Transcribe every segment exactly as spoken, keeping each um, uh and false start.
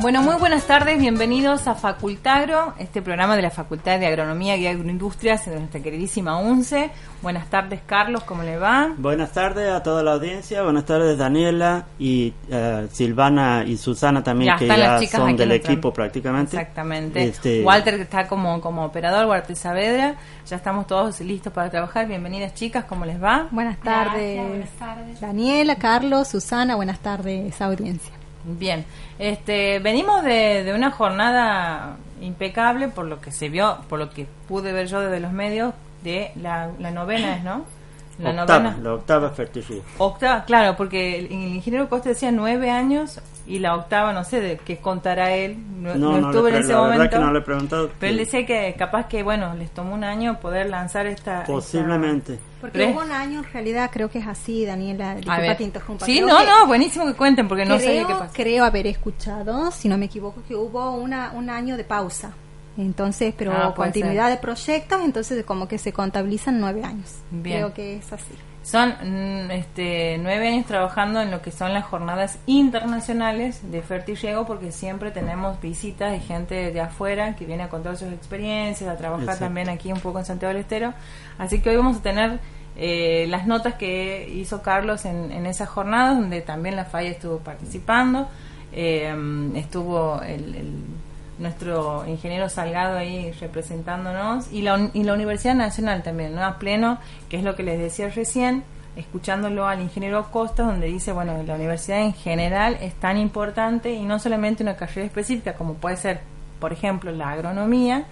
Bueno, muy buenas tardes, bienvenidos a Facultagro, este programa de la Facultad de Agronomía y Agroindustrias de nuestra queridísima UNCE. Buenas tardes, Carlos, ¿cómo le va? Buenas tardes a toda la audiencia, buenas tardes, Daniela y uh, Silvana y Susana también, ya que ya son del equipo prácticamente. Prácticamente. Exactamente. Este... Walter, que está como, como operador, Walter Saavedra, ya estamos todos listos para trabajar. Bienvenidas, chicas, ¿cómo les va? Buenas tardes. Gracias, buenas tardes. Daniela, Carlos, Susana, buenas tardes, audiencia. Bien, este, venimos de, de una jornada impecable, por lo que se vio, por lo que pude ver yo desde los medios, de la, la novena es, ¿no? La octava, novena. La octava Fertirriego. Octava, claro, porque el, el ingeniero Costa decía nueve años y la octava, no sé de qué contará él, no, no, no estuve no, en ese la momento. Es que no le he preguntado. Pero él decía que capaz que, bueno, les tomó un año poder lanzar esta... Posiblemente. Esta... Porque ¿ves? Hubo un año, en realidad, creo que es así, Daniela, disculpa te interrumpa. Sí, creo no, que, no, buenísimo que cuenten, porque creo, no sé qué pasa. Creo haber escuchado, si no me equivoco, que hubo una un año de pausa. Entonces, pero ah, continuidad ser. de proyectos, entonces como que se contabilizan nueve años. Bien. Creo que es así. Son este, nueve años trabajando en lo que son las jornadas internacionales de Fertirriego, porque siempre tenemos visitas de gente de afuera que viene a contar sus experiencias, a trabajar Exacto. también aquí un poco en Santiago del Estero. Así que hoy vamos a tener eh, las notas que hizo Carlos en, en esas jornadas, donde también la FAI estuvo participando, eh, estuvo el... el nuestro ingeniero Salgado ahí representándonos, y la, y la Universidad Nacional también, ¿no? A pleno, que es lo que les decía recién, escuchándolo al ingeniero Costas, donde dice, bueno, la universidad en general es tan importante, y no solamente una carrera específica, como puede ser, por ejemplo, la agronomía,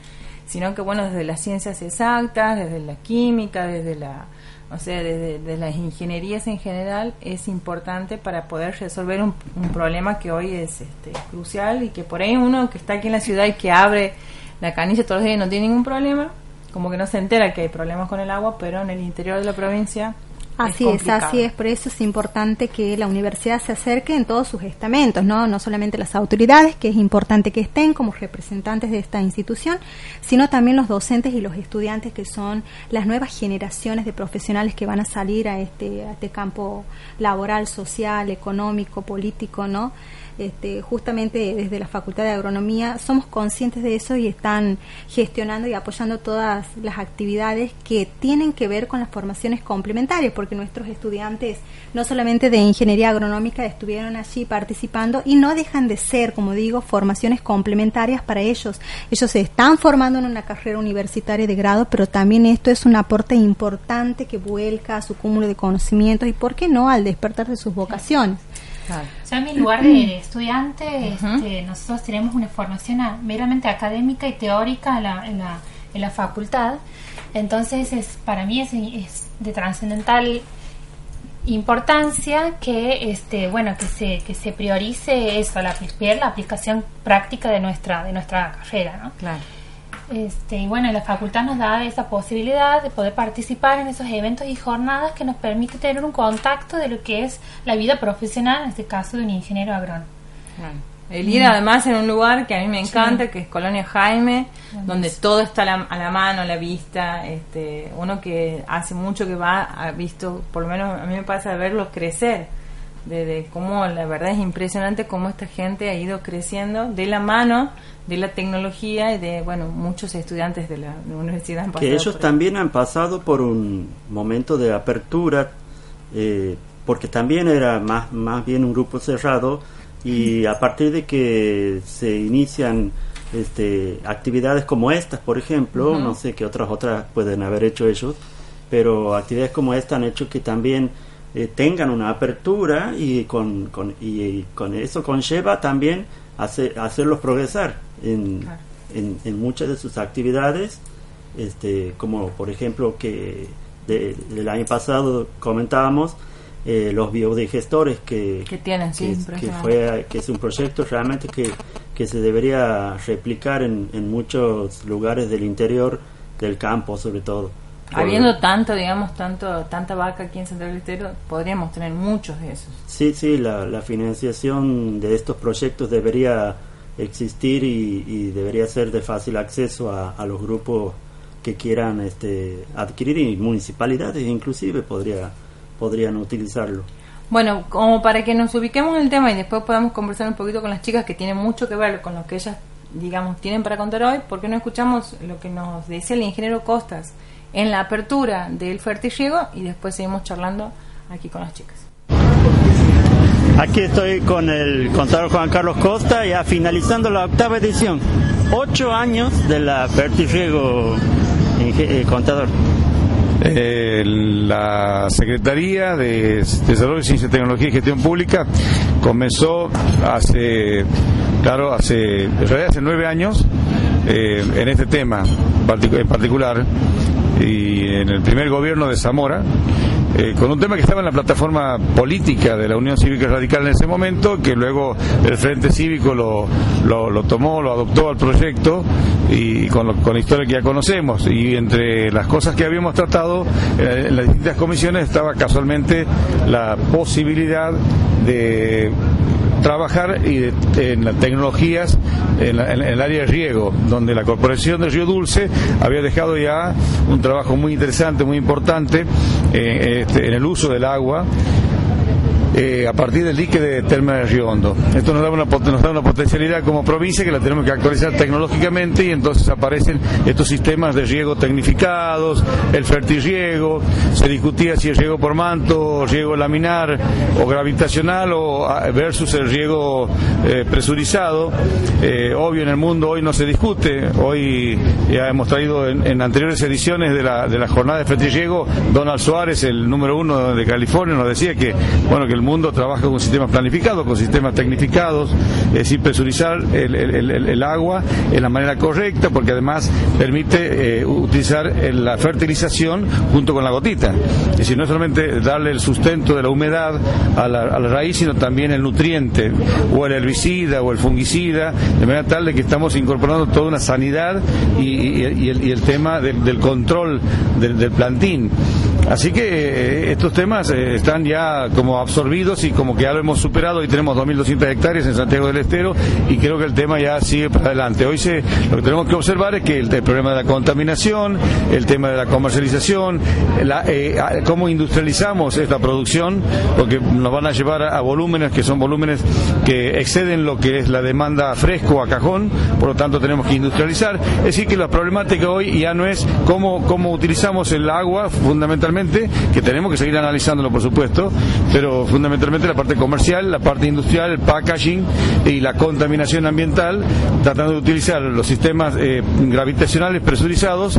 sino que, bueno, desde las ciencias exactas, desde la química, desde la... O sea, desde, desde las ingenierías en general es importante para poder resolver un, un problema que hoy es este, crucial, y que por ahí uno que está aquí en la ciudad y que abre la canilla todos los días y no tiene ningún problema, como que no se entera que hay problemas con el agua, pero en el interior de la provincia así es complicado. Es, así es, por eso es importante que la universidad se acerque en todos sus estamentos, no no solamente las autoridades, que es importante que estén como representantes de esta institución, sino también los docentes y los estudiantes, que son las nuevas generaciones de profesionales que van a salir a este, a este campo laboral, social, económico, político, ¿no? Este, justamente desde la Facultad de Agronomía somos conscientes de eso y están gestionando y apoyando todas las actividades que tienen que ver con las formaciones complementarias, porque nuestros estudiantes no solamente de ingeniería agronómica estuvieron allí participando, y no dejan de ser, como digo, formaciones complementarias para ellos. Ellos se están formando en una carrera universitaria de grado, pero también esto es un aporte importante que vuelca a su cúmulo de conocimientos y, ¿por qué no?, al despertar de sus vocaciones. Claro. Yo en mi lugar de estudiante, uh-huh. este, nosotros tenemos una formación a, meramente académica y teórica en la, en la, en la facultad, entonces es, para mí es, es de trascendental importancia que este bueno que se que se priorice eso, la, la aplicación práctica de nuestra de nuestra carrera, ¿no? Claro. Este, y bueno, la facultad nos da esa posibilidad de poder participar en esos eventos y jornadas que nos permite tener un contacto de lo que es la vida profesional, en este caso de un ingeniero agrónomo. Bueno, el ir mm. además en un lugar que a mí me encanta, sí. que es Colonia Jaime, bueno, donde sí. todo está a la, a la mano, a la vista. Este, uno que hace mucho que va, ha visto, por lo menos a mí me pasa de verlos crecer, de, de cómo la verdad es impresionante cómo esta gente ha ido creciendo de la mano de la tecnología y de, bueno, muchos estudiantes de la universidad han pasado. Que ellos también han pasado por un momento de apertura, eh, porque también era más, más bien un grupo cerrado, y a partir de que se inician este, actividades como estas, por ejemplo, uh-huh. no sé qué otras otras pueden haber hecho ellos, pero actividades como esta han hecho que también eh, tengan una apertura, y con, con, y, y con eso conlleva también hacer, hacerlos progresar en, claro. en, en muchas de sus actividades, este, como por ejemplo que de, del año pasado comentábamos eh, los biodigestores que que, tienen, que, sí, que fue que es un proyecto realmente que, que se debería replicar en, en muchos lugares del interior del campo, sobre todo habiendo por, tanto digamos tanto tanta vaca aquí en Santiago del Estero, podríamos tener muchos de esos. Sí, sí, la, la financiación de estos proyectos debería existir y, y debería ser de fácil acceso a, a los grupos que quieran este, adquirir, y municipalidades inclusive podría, podrían utilizarlo. Bueno, como para que nos ubiquemos en el tema y después podamos conversar un poquito con las chicas, que tienen mucho que ver con lo que ellas, digamos, tienen para contar hoy, ¿por qué no escuchamos lo que nos decía el ingeniero Costas en la apertura del Fertirriego y después seguimos charlando aquí con las chicas? Aquí estoy con el contador Juan Carlos Costas, ya finalizando la octava edición. Ocho años de la Fertirriego, contador. Eh, la Secretaría de Desarrollo, Ciencia, Tecnología y Gestión Pública comenzó hace, claro, hace, en realidad hace nueve años eh, en este tema en particular, y en el primer gobierno de Zamora, eh, con un tema que estaba en la plataforma política de la Unión Cívica Radical en ese momento, que luego el Frente Cívico lo, lo, lo tomó, lo adoptó al proyecto, y con, lo, con la historia que ya conocemos, y entre las cosas que habíamos tratado eh, en las distintas comisiones estaba casualmente la posibilidad de trabajar y de, en las tecnologías en, la, en el área de riego, donde la Corporación de Río Dulce había dejado ya un trabajo muy interesante, muy importante eh, este, en el uso del agua eh, a partir del dique de Termas de Río Hondo. Esto nos da, una, nos da una potencialidad como provincia que la tenemos que actualizar tecnológicamente, y entonces aparecen estos sistemas de riego tecnificados, el fertirriego. Se discutía si el riego por manto, riego laminar o gravitacional, o versus el riego eh, presurizado. Eh, obvio, en el mundo hoy no se discute. Hoy ya hemos traído en, en anteriores ediciones de la, de la jornada de fertirriego, Donald Suárez, el número uno de California, nos decía que, bueno, que el mundo trabaja con sistemas planificados, con sistemas tecnificados, es decir, presurizar el, el, el, el agua en la manera correcta, porque además permite eh, utilizar la fertilización junto con la gotita. Es decir, no solamente darle el sustento de la humedad a la, a la raíz, sino también el nutriente, o el herbicida, o el fungicida, de manera tal de que estamos incorporando toda una sanidad y, y, y, el, y el tema del, del control del, del plantín. Así que eh, estos temas eh, están ya como absorbidos y como que ya lo hemos superado. Hoy tenemos dos mil doscientas hectáreas en Santiago del Estero, y creo que el tema ya sigue para adelante. Hoy se, lo que tenemos que observar es que el, el problema de la contaminación, el tema de la comercialización, la, eh, cómo industrializamos esta producción, porque nos van a llevar a, a volúmenes que son volúmenes que exceden lo que es la demanda fresco a cajón, por lo tanto tenemos que industrializar. Es decir, que la problemática hoy ya no es cómo, cómo utilizamos el agua, fundamentalmente, que tenemos que seguir analizándolo, por supuesto, pero fundamentalmente la parte comercial, la parte industrial, el packaging y la contaminación ambiental, tratando de utilizar los sistemas eh, gravitacionales presurizados,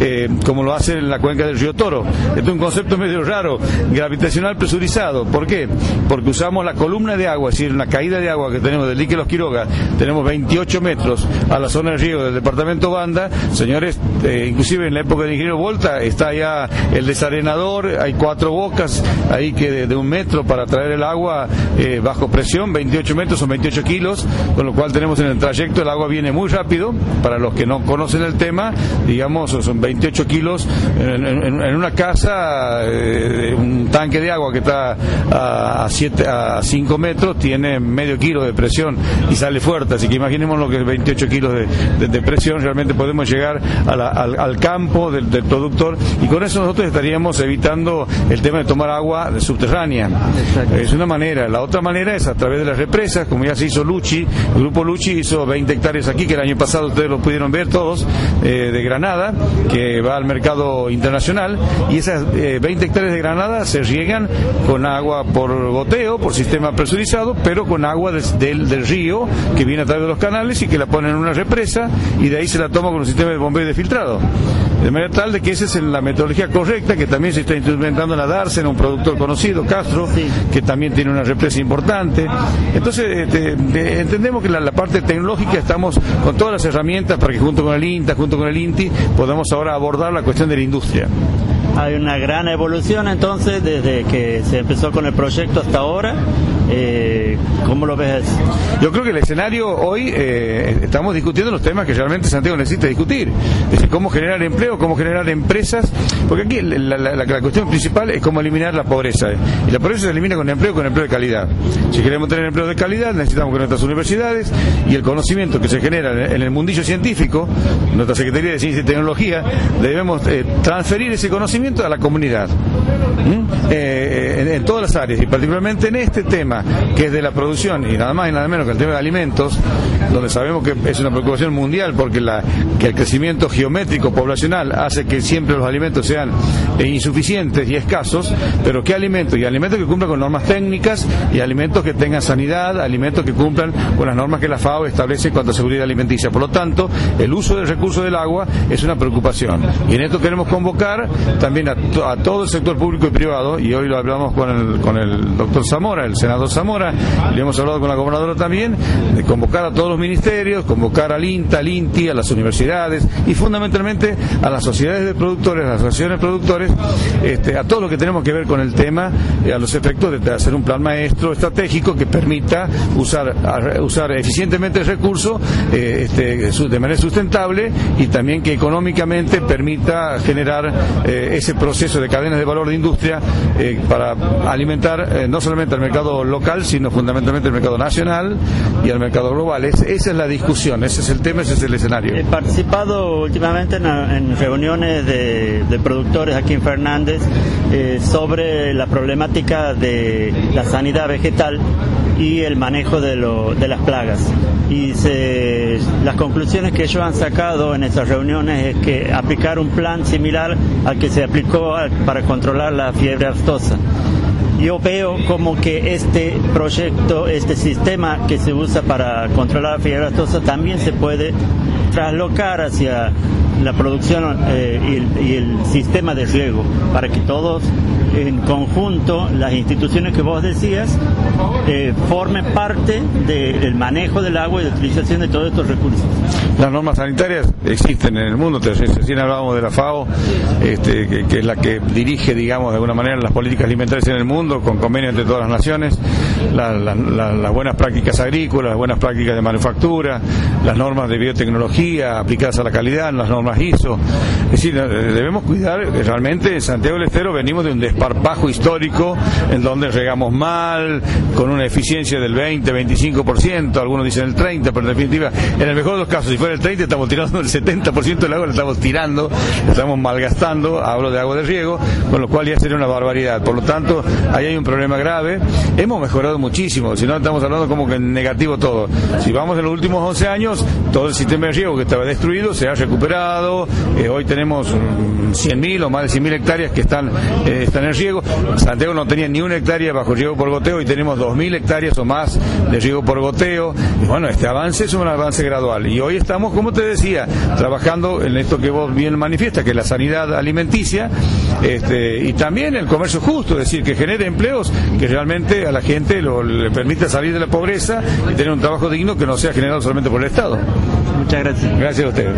eh, como lo hacen en la cuenca del río Toro. Este es un concepto medio raro, gravitacional presurizado. ¿Por qué? Porque usamos la columna de agua, es decir, una caída de agua que tenemos del dique Los Quiroga, tenemos veintiocho metros a la zona del río del departamento Banda, señores, eh, inclusive en la época del ingeniero Volta está ya el desarrollo arenador, hay cuatro bocas ahí que de, de un metro para traer el agua eh, bajo presión, veintiocho metros son veintiocho kilos, con lo cual tenemos en el trayecto el agua viene muy rápido. Para los que no conocen el tema, digamos, son veintiocho kilos en, en, en una casa, eh, un tanque de agua que está a siete, a cinco metros tiene medio kilo de presión y sale fuerte, así que imaginemos lo que es veintiocho kilos de, de, de presión. Realmente podemos llegar a la, al, al campo del, del productor, y con eso nosotros estaríamos evitando el tema de tomar agua subterránea. Exacto. Es una manera. La otra manera es a través de las represas, como ya se hizo Luchi, el grupo Luchi hizo veinte hectáreas aquí, que el año pasado ustedes lo pudieron ver todos, eh, de Granada, que va al mercado internacional, y esas eh, veinte hectáreas de Granada se riegan con agua por goteo, por sistema presurizado, pero con agua de, del, del río, que viene a través de los canales, y que la ponen en una represa, y de ahí se la toma con un sistema de bombeo y de filtrado. De manera tal de que esa es la metodología correcta, que también se está implementando en la Darcy, en un productor conocido, Castro, que también tiene una represa importante. Entonces, este, de, entendemos que la, la parte tecnológica estamos con todas las herramientas para que junto con el INTA, junto con el INTI, podamos ahora abordar la cuestión de la industria. Hay una gran evolución entonces desde que se empezó con el proyecto hasta ahora. Eh, ¿Cómo lo ves? Yo creo que el escenario hoy, eh, estamos discutiendo los temas que realmente Santiago necesita discutir. Es decir, cómo generar empleo, cómo generar empresas, porque aquí la, la, la, la cuestión principal es cómo eliminar la pobreza. ¿eh? Y la pobreza se elimina con empleo, con empleo de calidad. Si queremos tener empleo de calidad, necesitamos que nuestras universidades y el conocimiento que se genera en el mundillo científico, nuestra Secretaría de Ciencia y Tecnología, debemos eh, transferir ese conocimiento a la comunidad. ¿Mm? Eh, en, en todas las áreas, y particularmente en este tema, que es de la producción, y nada más y nada menos que el tema de alimentos, donde sabemos que es una preocupación mundial, porque la, que el crecimiento geométrico poblacional hace que siempre los alimentos sean insuficientes y escasos, pero ¿qué alimentos? Y alimentos que cumplan con normas técnicas, y alimentos que tengan sanidad, alimentos que cumplan con las normas que la FAO establece en cuanto a seguridad alimenticia. Por lo tanto, el uso del recurso del agua es una preocupación, y en esto queremos convocar también a, to, a todo el sector público y privado, y hoy lo hablamos con el, con el doctor Zamora, el senador Zamora, y le hemos hablado con la gobernadora también, de convocar a todos los ministerios, convocar al INTA, al INTI, a las universidades, y fundamentalmente a las sociedades de productores, a las asociaciones de productores, este, a todo lo que tenemos que ver con el tema, eh, a los efectos de hacer un plan maestro estratégico que permita usar, a, usar eficientemente el recurso, eh, este, de manera sustentable, y también que económicamente permita generar eh, ese proceso de cadenas de valor de industria, eh, para alimentar eh, no solamente al mercado local, sino fundamentalmente al mercado nacional y al mercado global. Es, esa es la discusión, ese es el tema, ese es el escenario. He participado últimamente en, en reuniones de, de productores aquí en Fernández eh, sobre la problemática de la sanidad vegetal y el manejo de, lo, de las plagas. Y se, las conclusiones que ellos han sacado en esas reuniones es que aplicar un plan similar al que se aplicó para controlar la fiebre aftosa. Yo veo como que este proyecto, este sistema que se usa para controlar la fiebre aftosa también se puede traslocar hacia la producción eh, y, el, y el sistema de riego, para que todos en conjunto, las instituciones que vos decías, eh, formen parte del de manejo del agua y de la utilización de todos estos recursos. Las normas sanitarias existen en el mundo, entonces recién hablábamos de la FAO, este, que, que es la que dirige, digamos, de alguna manera las políticas alimentarias en el mundo, con convenios entre todas las naciones, la, la, la, las buenas prácticas agrícolas, las buenas prácticas de manufactura, las normas de biotecnología aplicadas a la calidad, las normas I S O. Es decir, debemos cuidar realmente. Santiago del Estero, venimos de un desparpajo histórico en donde regamos mal, con una eficiencia del veinte, veinticinco por ciento, algunos dicen el treinta por ciento, pero en definitiva, en el mejor de los casos, si fuera el treinta por ciento, estamos tirando el setenta por ciento del agua, la estamos tirando, la estamos malgastando, hablo de agua de riego, con lo cual ya sería una barbaridad. Por lo tanto, ahí hay un problema grave. Hemos mejorado muchísimo, si no estamos hablando como que en negativo todo. Si vamos en los últimos once años, todo el sistema de riego que estaba destruido se ha recuperado. Eh, hoy tenemos cien mil o más de cien mil hectáreas que están, eh, están en riego. Santiago no tenía ni una hectárea bajo riego por goteo y tenemos dos mil hectáreas o más de riego por goteo. Y bueno, este avance es un avance gradual. Y hoy estamos, como te decía, trabajando en esto que vos bien manifiestas, que es la sanidad alimenticia, este, y también el comercio justo, es decir, que genere empleos que realmente a la gente lo, le permita salir de la pobreza y tener un trabajo digno que no sea generado solamente por el Estado. Muchas gracias. Gracias a ustedes.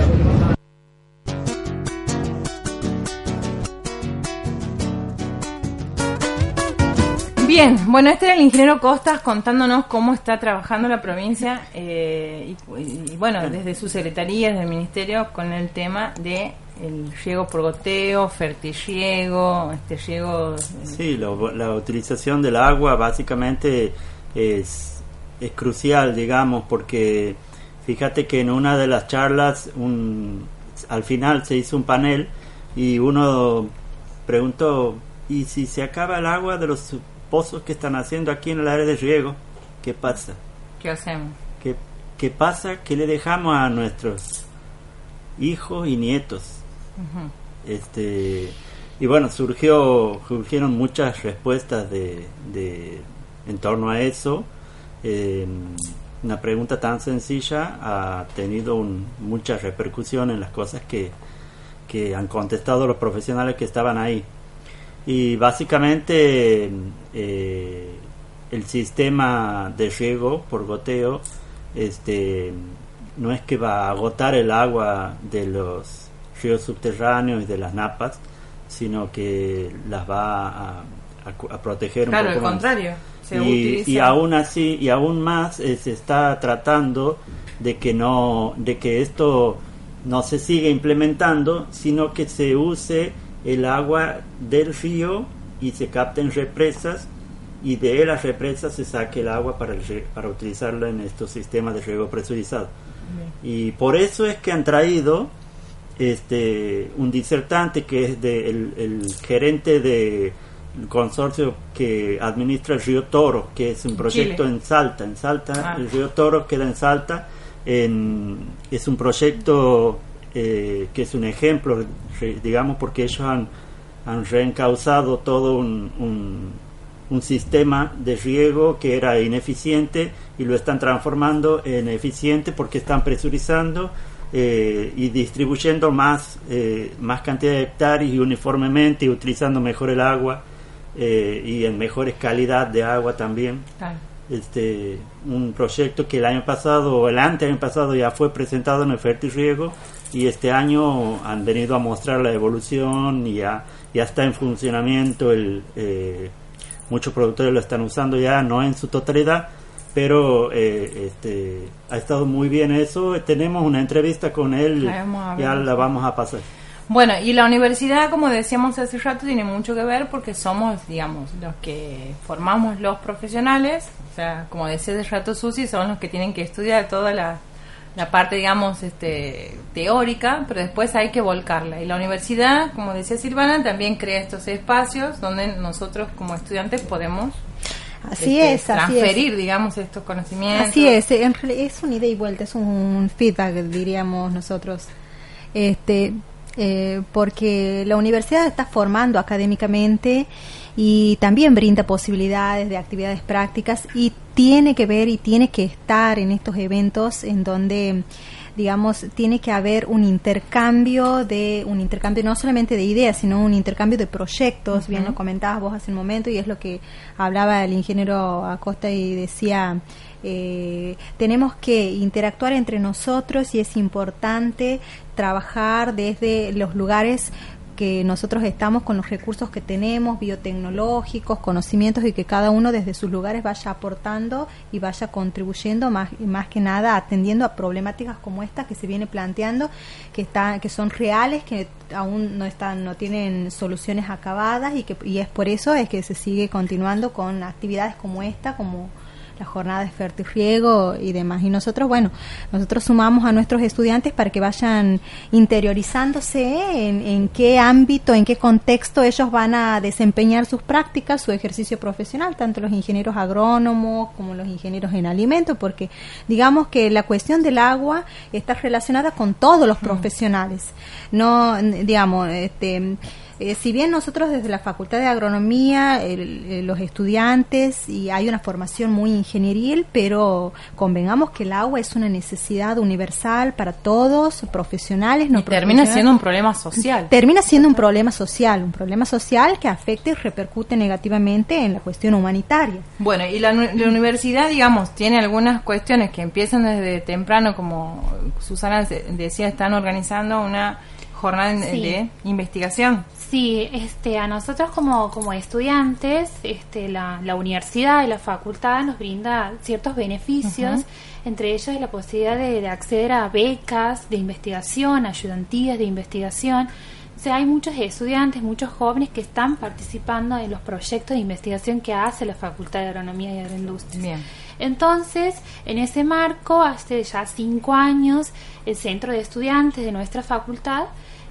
Bien, bueno, este era el ingeniero Costas contándonos cómo está trabajando la provincia eh, y, y, y bueno, desde su secretaría, desde el ministerio, con el tema de el riego por goteo, fertirriego, este riego... Sí, lo, la utilización del agua básicamente es, es crucial, digamos, porque fíjate que en una de las charlas, un, al final se hizo un panel y uno preguntó, ¿y si se acaba el agua de los pozos que están haciendo aquí en el área de riego, qué pasa? ¿Qué hacemos? ¿Qué, qué pasa? ¿Qué le dejamos a nuestros hijos y nietos? Uh-huh. Este y bueno, surgió surgieron muchas respuestas de, de en torno a eso. Eh, una pregunta tan sencilla ha tenido un, mucha repercusión en las cosas que que han contestado los profesionales que estaban ahí. Y básicamente eh, el sistema de riego por goteo este no es que va a agotar el agua de los ríos subterráneos y de las napas, sino que las va a, a, a proteger, claro, un poco. Claro, al contrario. Más. se y, y aún así y aún más eh, se está tratando de que no de que esto no se siga implementando, sino que se use el agua del río y se capten represas y de las represas se saque el agua para, el, para utilizarla en estos sistemas de riego presurizado. Bien. Y por eso es que han traído este un disertante que es de el, el gerente del consorcio que administra el Río Toro, que es un proyecto Chile. en Salta, en Salta, ah. el Río Toro queda en Salta, en, es un proyecto eh, que es un ejemplo, digamos, porque ellos han, han reencauzado todo un, un un sistema de riego que era ineficiente y lo están transformando en eficiente porque están presurizando eh, y distribuyendo más eh, más cantidad de hectáreas y uniformemente y utilizando mejor el agua eh, y en mejores calidad de agua también. Ah. Este un proyecto que el año pasado o el ante año pasado ya fue presentado en el Fertirriego y este año han venido a mostrar la evolución y ya, ya está en funcionamiento el eh, muchos productores lo están usando ya, no en su totalidad, pero eh, este, ha estado muy bien eso. Tenemos una entrevista con él, ya la vamos a pasar. Bueno, y la universidad, como decíamos hace rato, tiene mucho que ver porque somos, digamos, los que formamos los profesionales. O sea, como decía hace rato Susi, son los que tienen que estudiar toda la, la parte, digamos, este, teórica, pero después hay que volcarla. Y la universidad, como decía Silvana, también crea estos espacios donde nosotros como estudiantes podemos... Así este, es, así transferir, es. digamos, estos conocimientos. Así es, en realidad es una ida y vuelta, es un feedback, diríamos nosotros, este, eh, porque la universidad está formando académicamente y también brinda posibilidades de actividades prácticas y tiene que ver y tiene que estar en estos eventos en donde... digamos, tiene que haber un intercambio de un intercambio no solamente de ideas, sino un intercambio de proyectos. Uh-huh. Bien lo comentabas vos hace un momento y es lo que hablaba el ingeniero Acosta y decía, eh, tenemos que interactuar entre nosotros y es importante trabajar desde los lugares que nosotros estamos con los recursos que tenemos, biotecnológicos, conocimientos, y que cada uno desde sus lugares vaya aportando y vaya contribuyendo, más más que nada atendiendo a problemáticas como estas que se viene planteando, que está, que son reales, que aún no están, no tienen soluciones acabadas y que y es por eso es que se sigue continuando con actividades como esta, como las jornadas de Fertirriego y demás. Y nosotros, bueno, nosotros sumamos a nuestros estudiantes para que vayan interiorizándose en, en qué ámbito, en qué contexto ellos van a desempeñar sus prácticas, su ejercicio profesional, tanto los ingenieros agrónomos como los ingenieros en alimentos, porque digamos que la cuestión del agua está relacionada con todos los profesionales. No, digamos, este... Eh, si bien nosotros desde la Facultad de Agronomía, el, el, los estudiantes, y hay una formación muy ingenieril, pero convengamos que el agua es una necesidad universal para todos, profesionales, no y profesionales. Termina siendo un problema social. Termina siendo un problema social, un problema social que afecta y repercute negativamente en la cuestión humanitaria. Bueno, y la, la universidad, digamos, tiene algunas cuestiones que empiezan desde temprano, como Susana decía, están organizando una jornada sí. de investigación. Sí, este, a nosotros como, como estudiantes, este, la, la universidad y la facultad nos brinda ciertos beneficios, uh-huh. entre ellos la posibilidad de, de acceder a becas de investigación, ayudantías de investigación. O sea, hay muchos estudiantes, muchos jóvenes que están participando en los proyectos de investigación que hace la Facultad de Agronomía y Agroindustria. Bien. Entonces, en ese marco, hace ya cinco años, el Centro de Estudiantes de nuestra facultad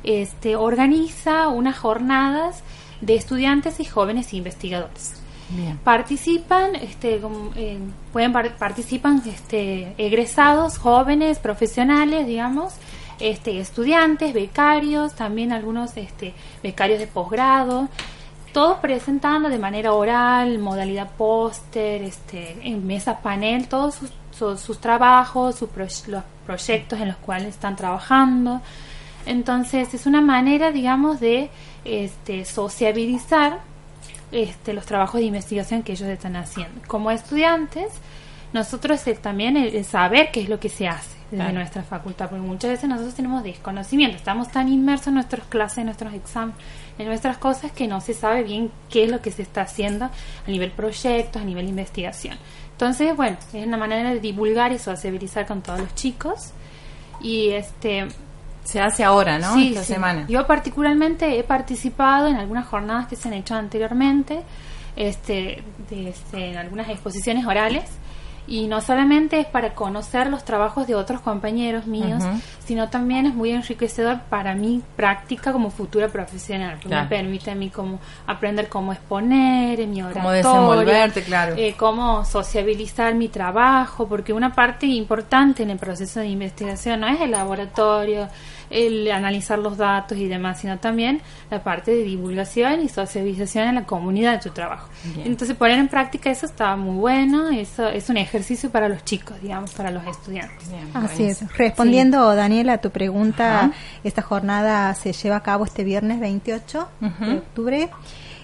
Este, organiza unas jornadas de estudiantes y jóvenes investigadores. Bien. Participan, este, eh, pueden par- participan este, egresados, jóvenes, profesionales, digamos, este, estudiantes, becarios, también algunos este, becarios de posgrado, todos presentando de manera oral, modalidad póster, este, en mesa panel, todos sus, sus, sus trabajos, sus pro- los proyectos en los cuales están trabajando. Entonces es una manera, digamos, de este, sociabilizar este, los trabajos de investigación que ellos están haciendo. Como estudiantes, nosotros eh, también el, el saber qué es lo que se hace. Claro. De nuestra facultad, porque muchas veces nosotros tenemos desconocimiento, estamos tan inmersos en nuestras clases, en nuestros exámenes, en nuestras cosas, que no se sabe bien qué es lo que se está haciendo a nivel proyectos, a nivel investigación. Entonces, bueno, es una manera de divulgar y sociabilizar con todos los chicos. Y este se hace ahora, ¿no? Sí, esta sí. semana. Yo particularmente he participado en algunas jornadas que se han hecho anteriormente, este, de, este en algunas exposiciones orales. Y no solamente es para conocer los trabajos de otros compañeros míos, uh-huh. sino también es muy enriquecedor para mi práctica como futura profesional. Claro. Me permite a mí como aprender cómo exponer, mi oratoria, cómo desenvolverte, claro. eh, cómo sociabilizar mi trabajo, porque una parte importante en el proceso de investigación no es el laboratorio, el analizar los datos y demás, sino también la parte de divulgación y socialización en la comunidad de tu trabajo. Bien. Entonces poner en práctica eso está muy bueno, eso es un ejercicio para los chicos, digamos, para los estudiantes. Bien, así buenísimo. Es. Respondiendo, sí. Daniela, a tu pregunta, ajá. esta jornada se lleva a cabo este viernes veintiocho uh-huh. de octubre,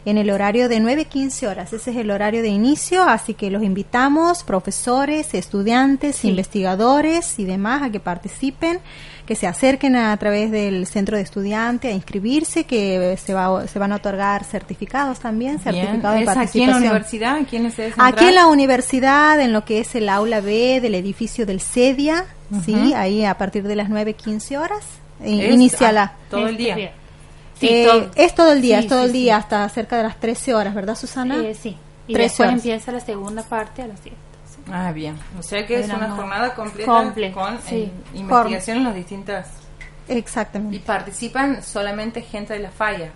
en el horario de nueve a quince horas, ese es el horario de inicio, así que los invitamos, profesores, estudiantes, sí. investigadores y demás, a que participen, que se acerquen a través del centro de estudiantes a inscribirse, que se va se van a otorgar certificados también, certificados de participación. ¿Es aquí en la universidad? ¿Quién es ese? Aquí en la universidad, en lo que es el aula B del edificio del Cedia, uh-huh. sí, ahí a partir de las nueve a quince horas, iniciala. Todo el día. Sí, eh, todo. Es todo el día, sí, es todo sí, el día, sí. hasta cerca de las trece horas, ¿verdad, Susana? Eh, sí, y después horas. Empieza la segunda parte a las siete. ¿Sí? Ah, bien, o sea que de es una jornada completa comple. con sí. eh, investigación en las distintas... Exactamente. ¿Y participan solamente gente de la FAyA?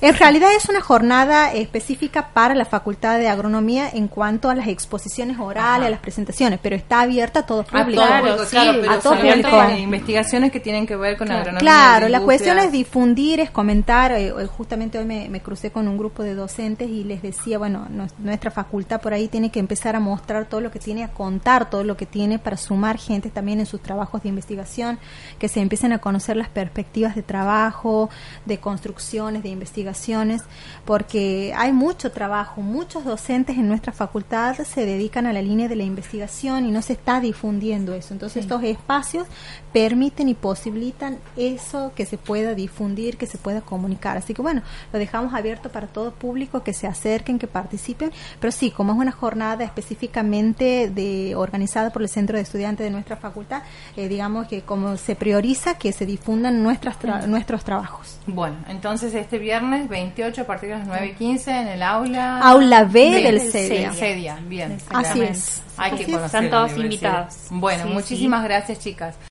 En realidad es una jornada específica para la Facultad de Agronomía en cuanto a las exposiciones orales, ajá. a las presentaciones, pero está abierta a todos públicos. A todo público, sí, claro, pero a todo público. Investigaciones que tienen que ver con claro, agronomía. Claro, la cuestión es difundir, es comentar. Eh, justamente hoy me, me crucé con un grupo de docentes y les decía, bueno, no, nuestra facultad por ahí tiene que empezar a mostrar todo lo que tiene, a contar todo lo que tiene para sumar gente también en sus trabajos de investigación, que se empiecen a conocer las perspectivas de trabajo, de construcciones, de investigación, porque hay mucho trabajo, muchos docentes en nuestra facultad se dedican a la línea de la investigación y no se está difundiendo eso. Entonces, sí. estos espacios permiten y posibilitan eso, que se pueda difundir, que se pueda comunicar. Así que bueno, lo dejamos abierto para todo público, que se acerquen, que participen, pero sí, como es una jornada específicamente de, organizada por el Centro de Estudiantes de nuestra facultad, eh, digamos que como se prioriza que se difundan nuestras tra- nuestros trabajos. Bueno, entonces este viernes veintiocho a partir de las nueve y quince en el aula aula B del, del Cedia. Cedia. Bien, así es. Hay que conocer. Están todos invitados. Bueno, sí, muchísimas sí. gracias, chicas.